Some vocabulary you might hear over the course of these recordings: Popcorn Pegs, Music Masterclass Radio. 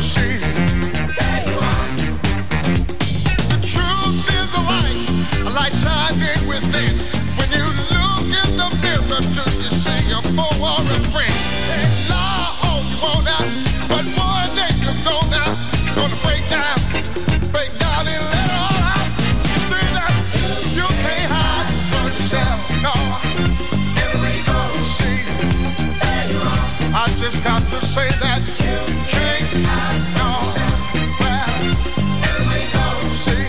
She it's got to say that you can't hide yourself and we don't see.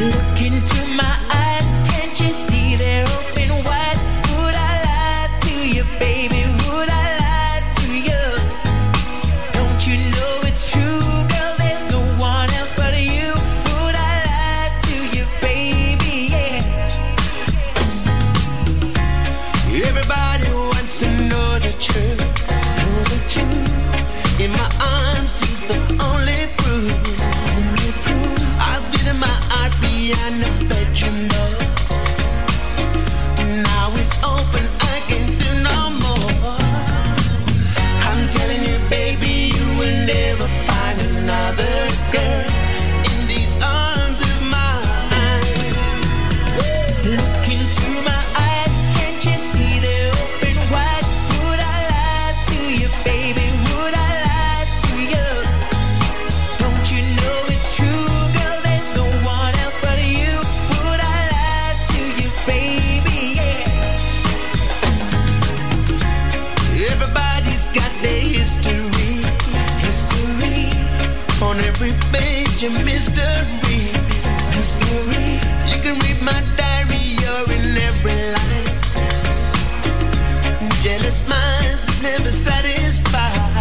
Look into my eyes. every page a mystery. Mystery. You can read my diary, you're in every line. Jealous mind never satisfied.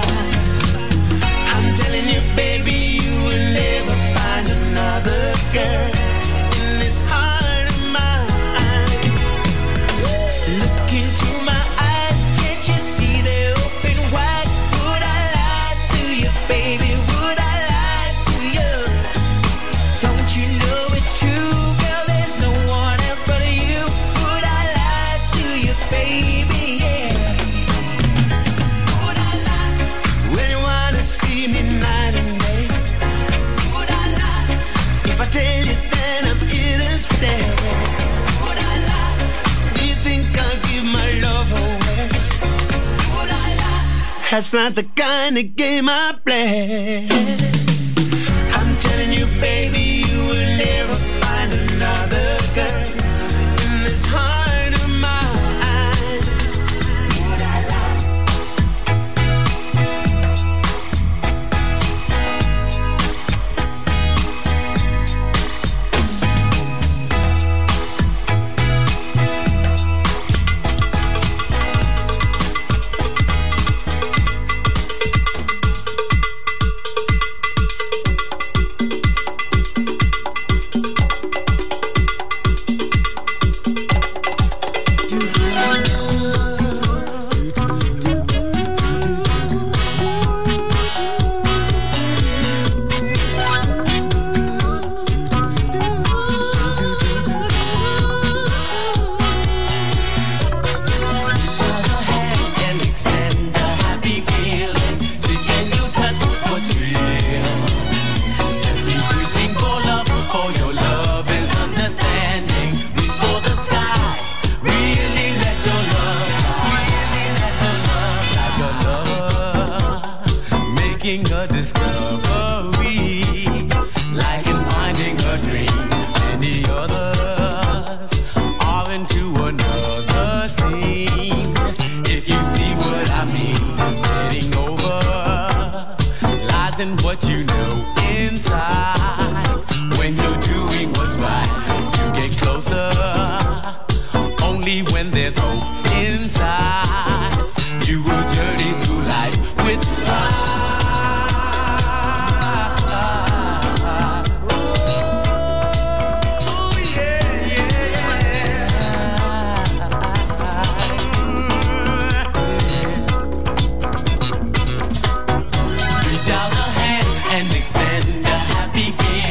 I'm telling you, baby, you will never find another girl in this heart of mine. Look into my eyes, can't you see they're open wide? Would I lie to you, baby? Would I lie to you? Don't you know it's true, girl? There's no one else but you. Would I lie to you, baby? That's not the kind of game I play. I'm telling you, baby, you will never find another girl in this heart of mine. Would I and extend a happy feeling.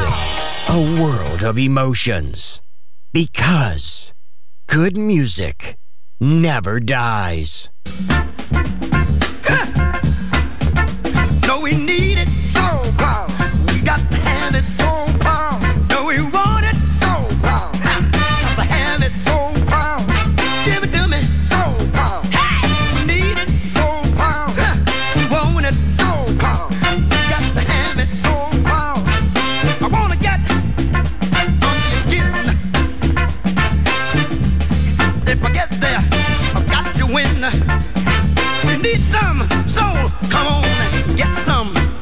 music, a world of emotions. Because good music never dies. No, we need it so proud. We got to have it so proud. No, we want it so proud. Got to have it so proud. Give it to me so proud. Hey! We need it so proud. We want it so proud. We got to have it so proud. I wanna get on your skin. If I get there, I've got to win. We need some soul. Come on. Get some, and then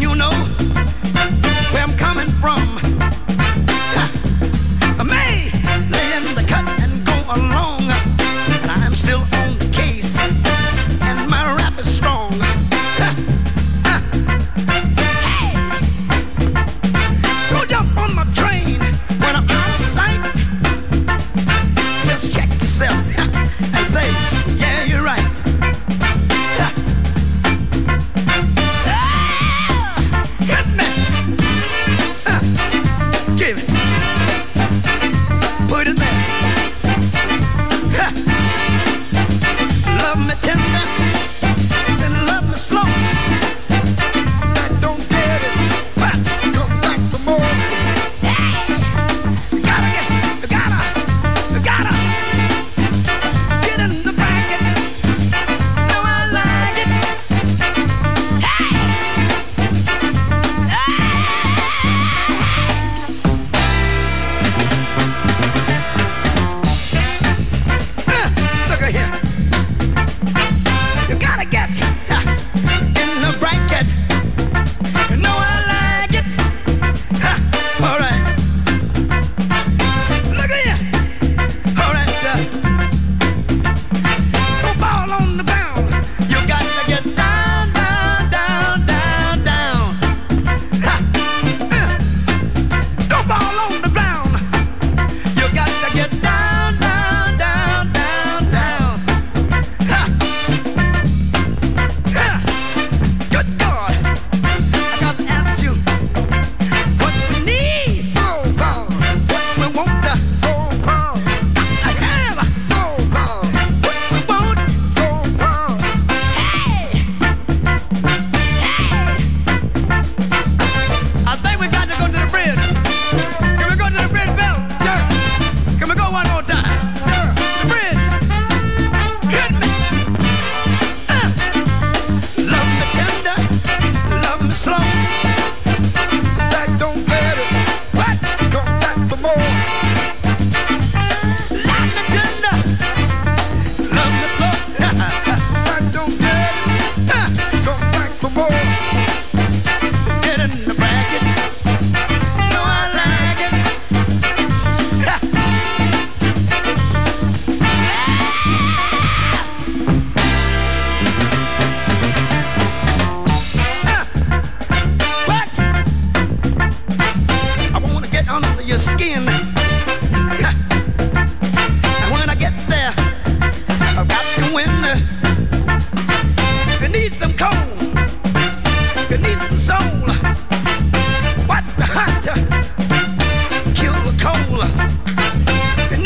you know where I'm coming from. I may lay in the cut and go along, and I'm still on the case, and my rap is strong. Hey, go jump on my train when I'm out of sight. Just check yourself and say, yeah, you're right.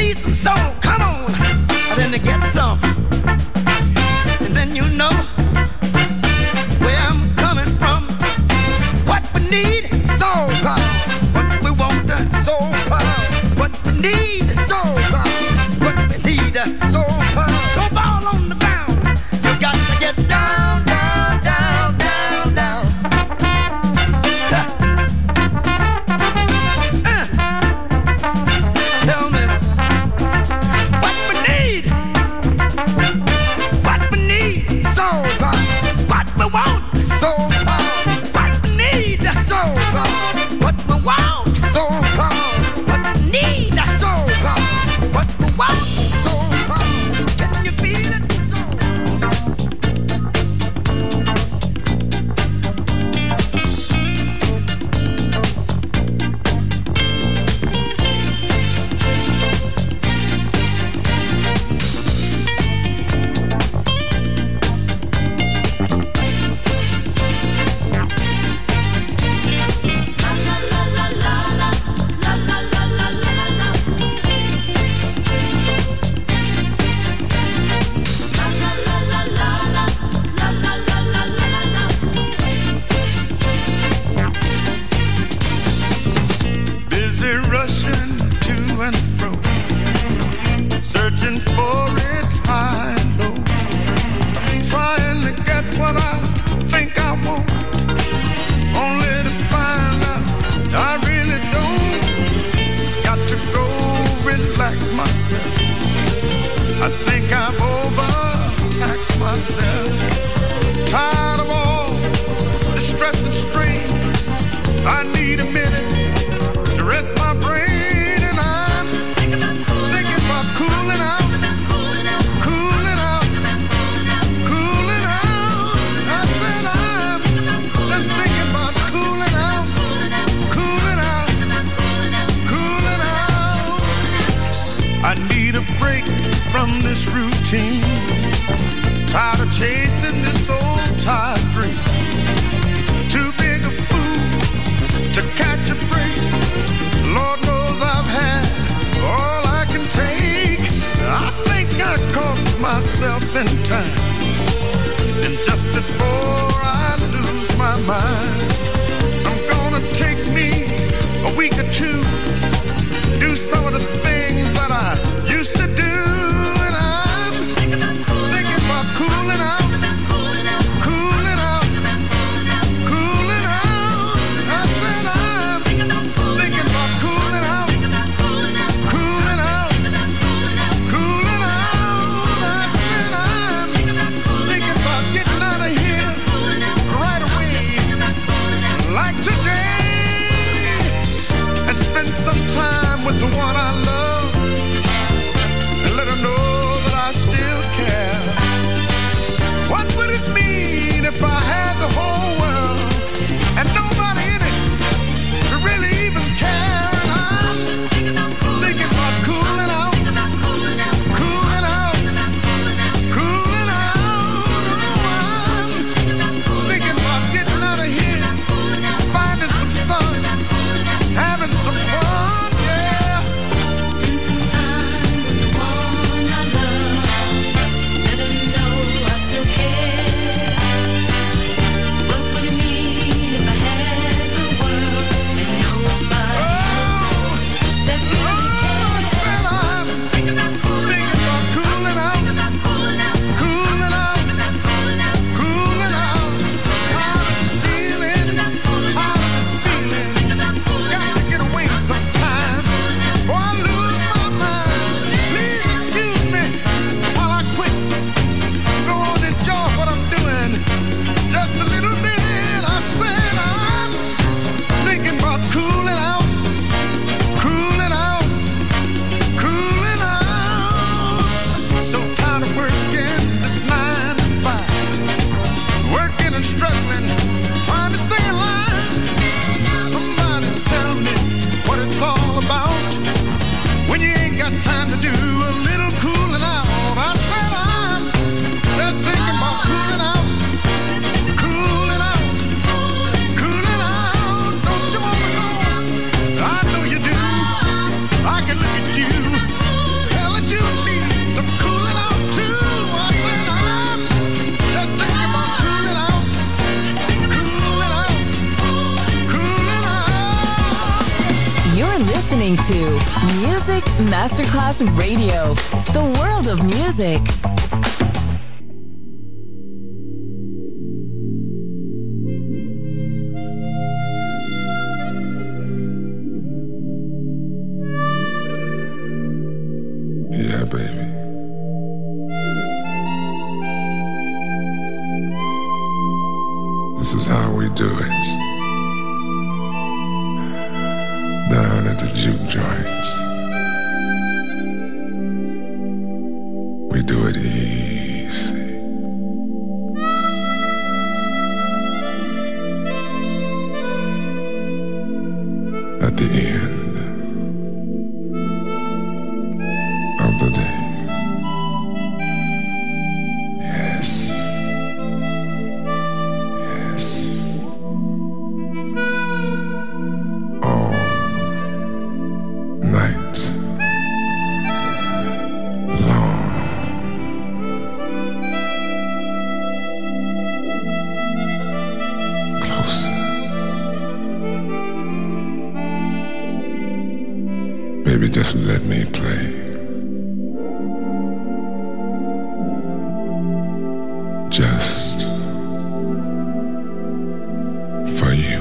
Need so proud, what we want done so proud. I need a break from this routine. Tired of chasing this old tired dream. Too big a fool to catch a break. Lord knows I've had all I can take. I think I caught myself in time, and just before I lose my mind, I'm gonna take me a week or two, do some of the things that I used to do. And I'm thinking about cooling out, cooling out, cooling out. I said I'm thinking about cooling out, cooling out, cooling out. I said I'm thinking about getting out of here right away, like today, and spend some time with the one I love, and let her know that I still care. What would it mean if I had the whole world and nobody in it to really even care? And I'm thinking about cooling out, cooling out, cooling out, cooling out. I'm thinking about getting out of here, finding some sun, having some fun. To Music Masterclass Radio, the world of music. Yeah, baby. This is how we do it. Down at the juke joints, we do it easy. At the end of the day, yes. Just let me play. Just for you.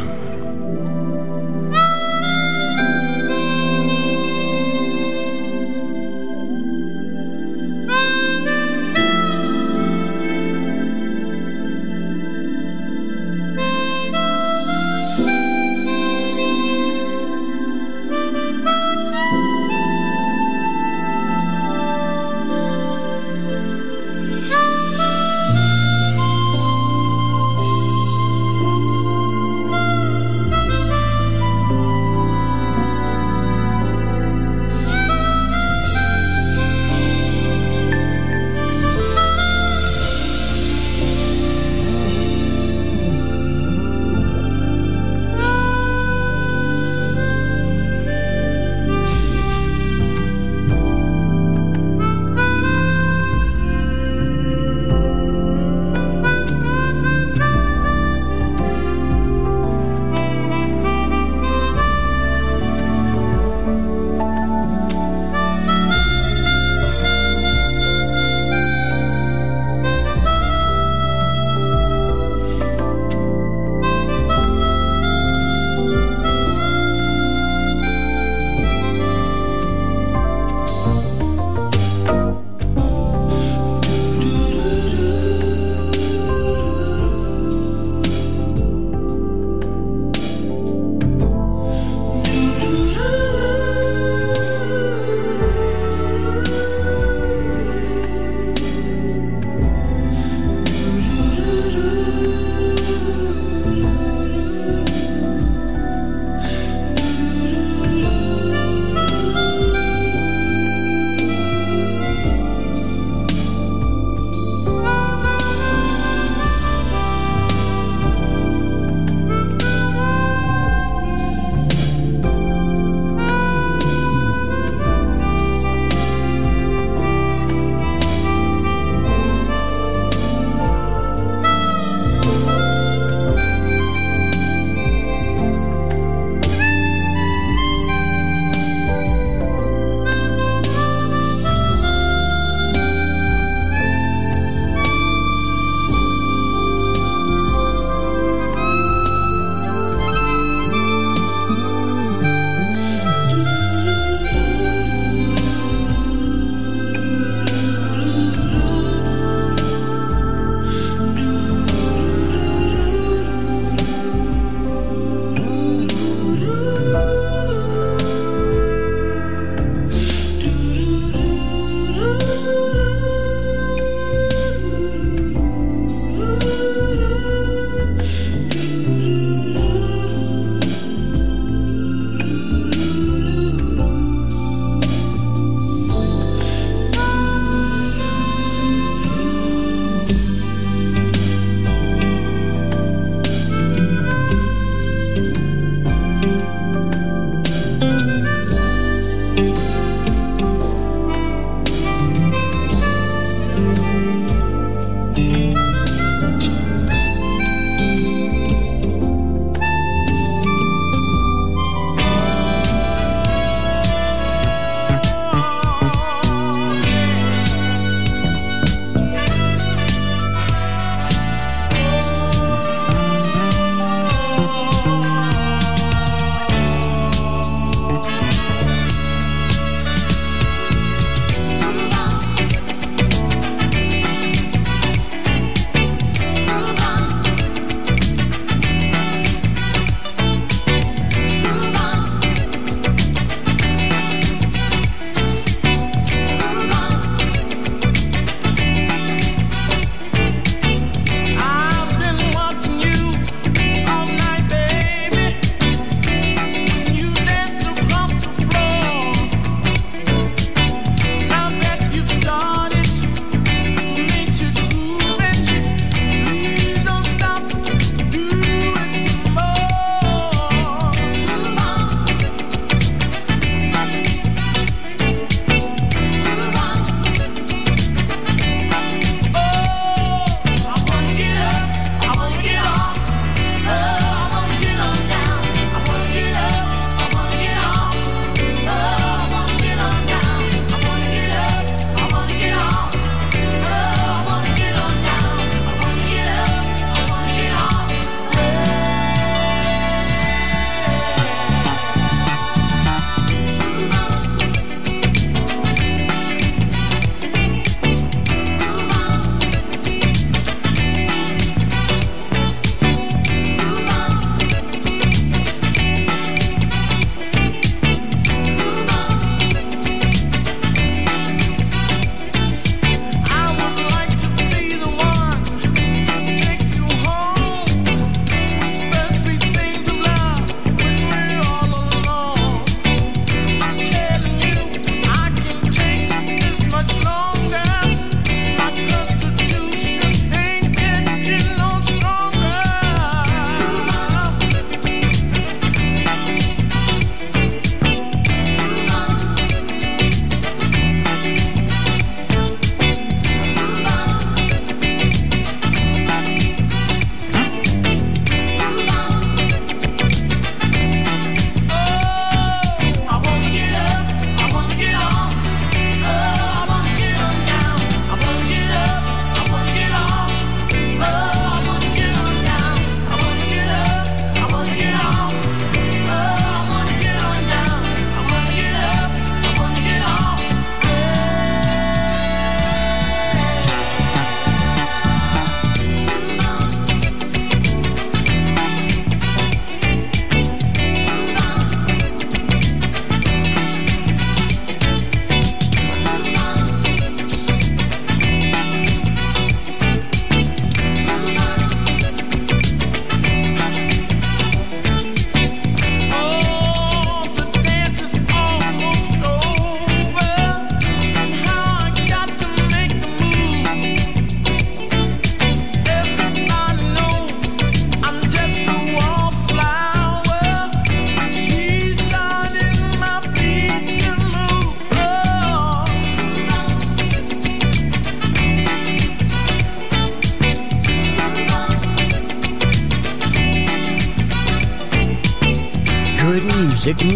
Music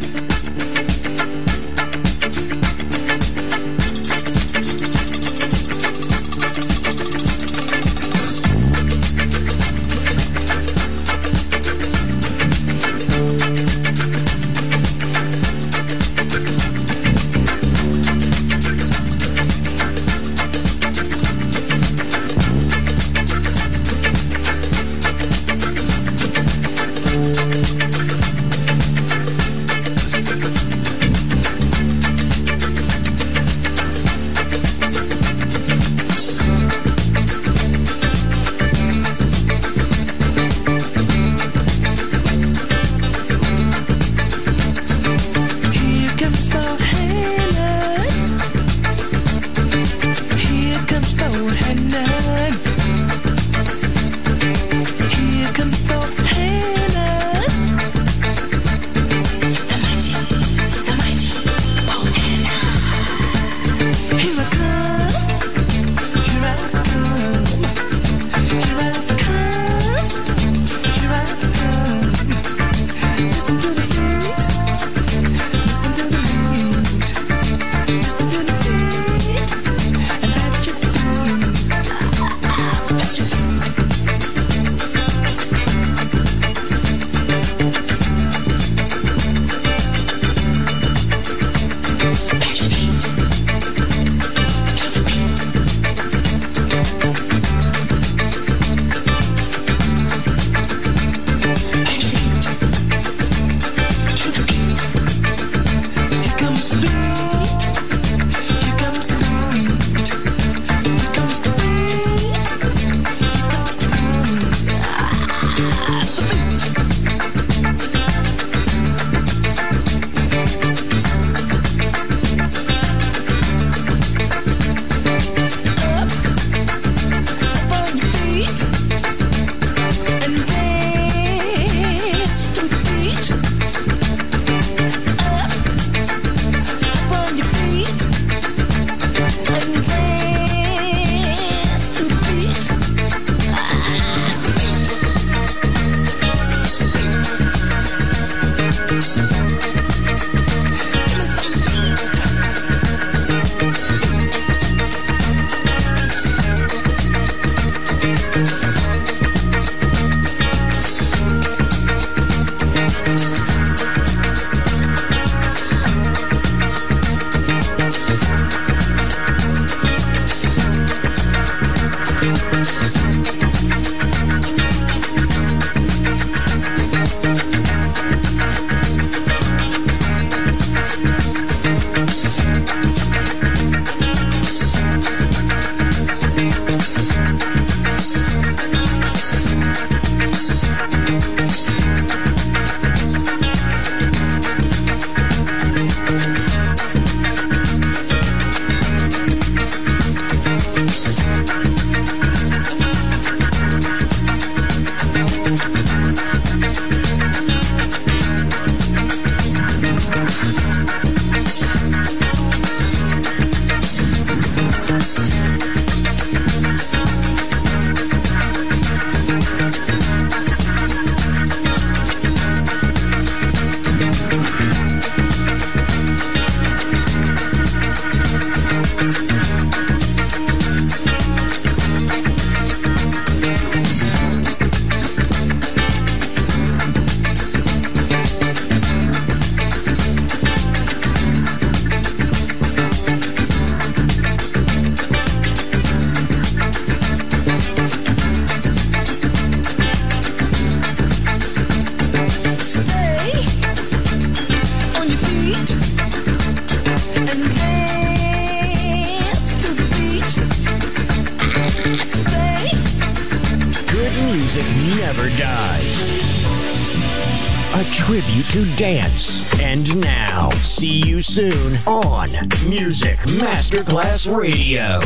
Soon on Music Masterclass Radio.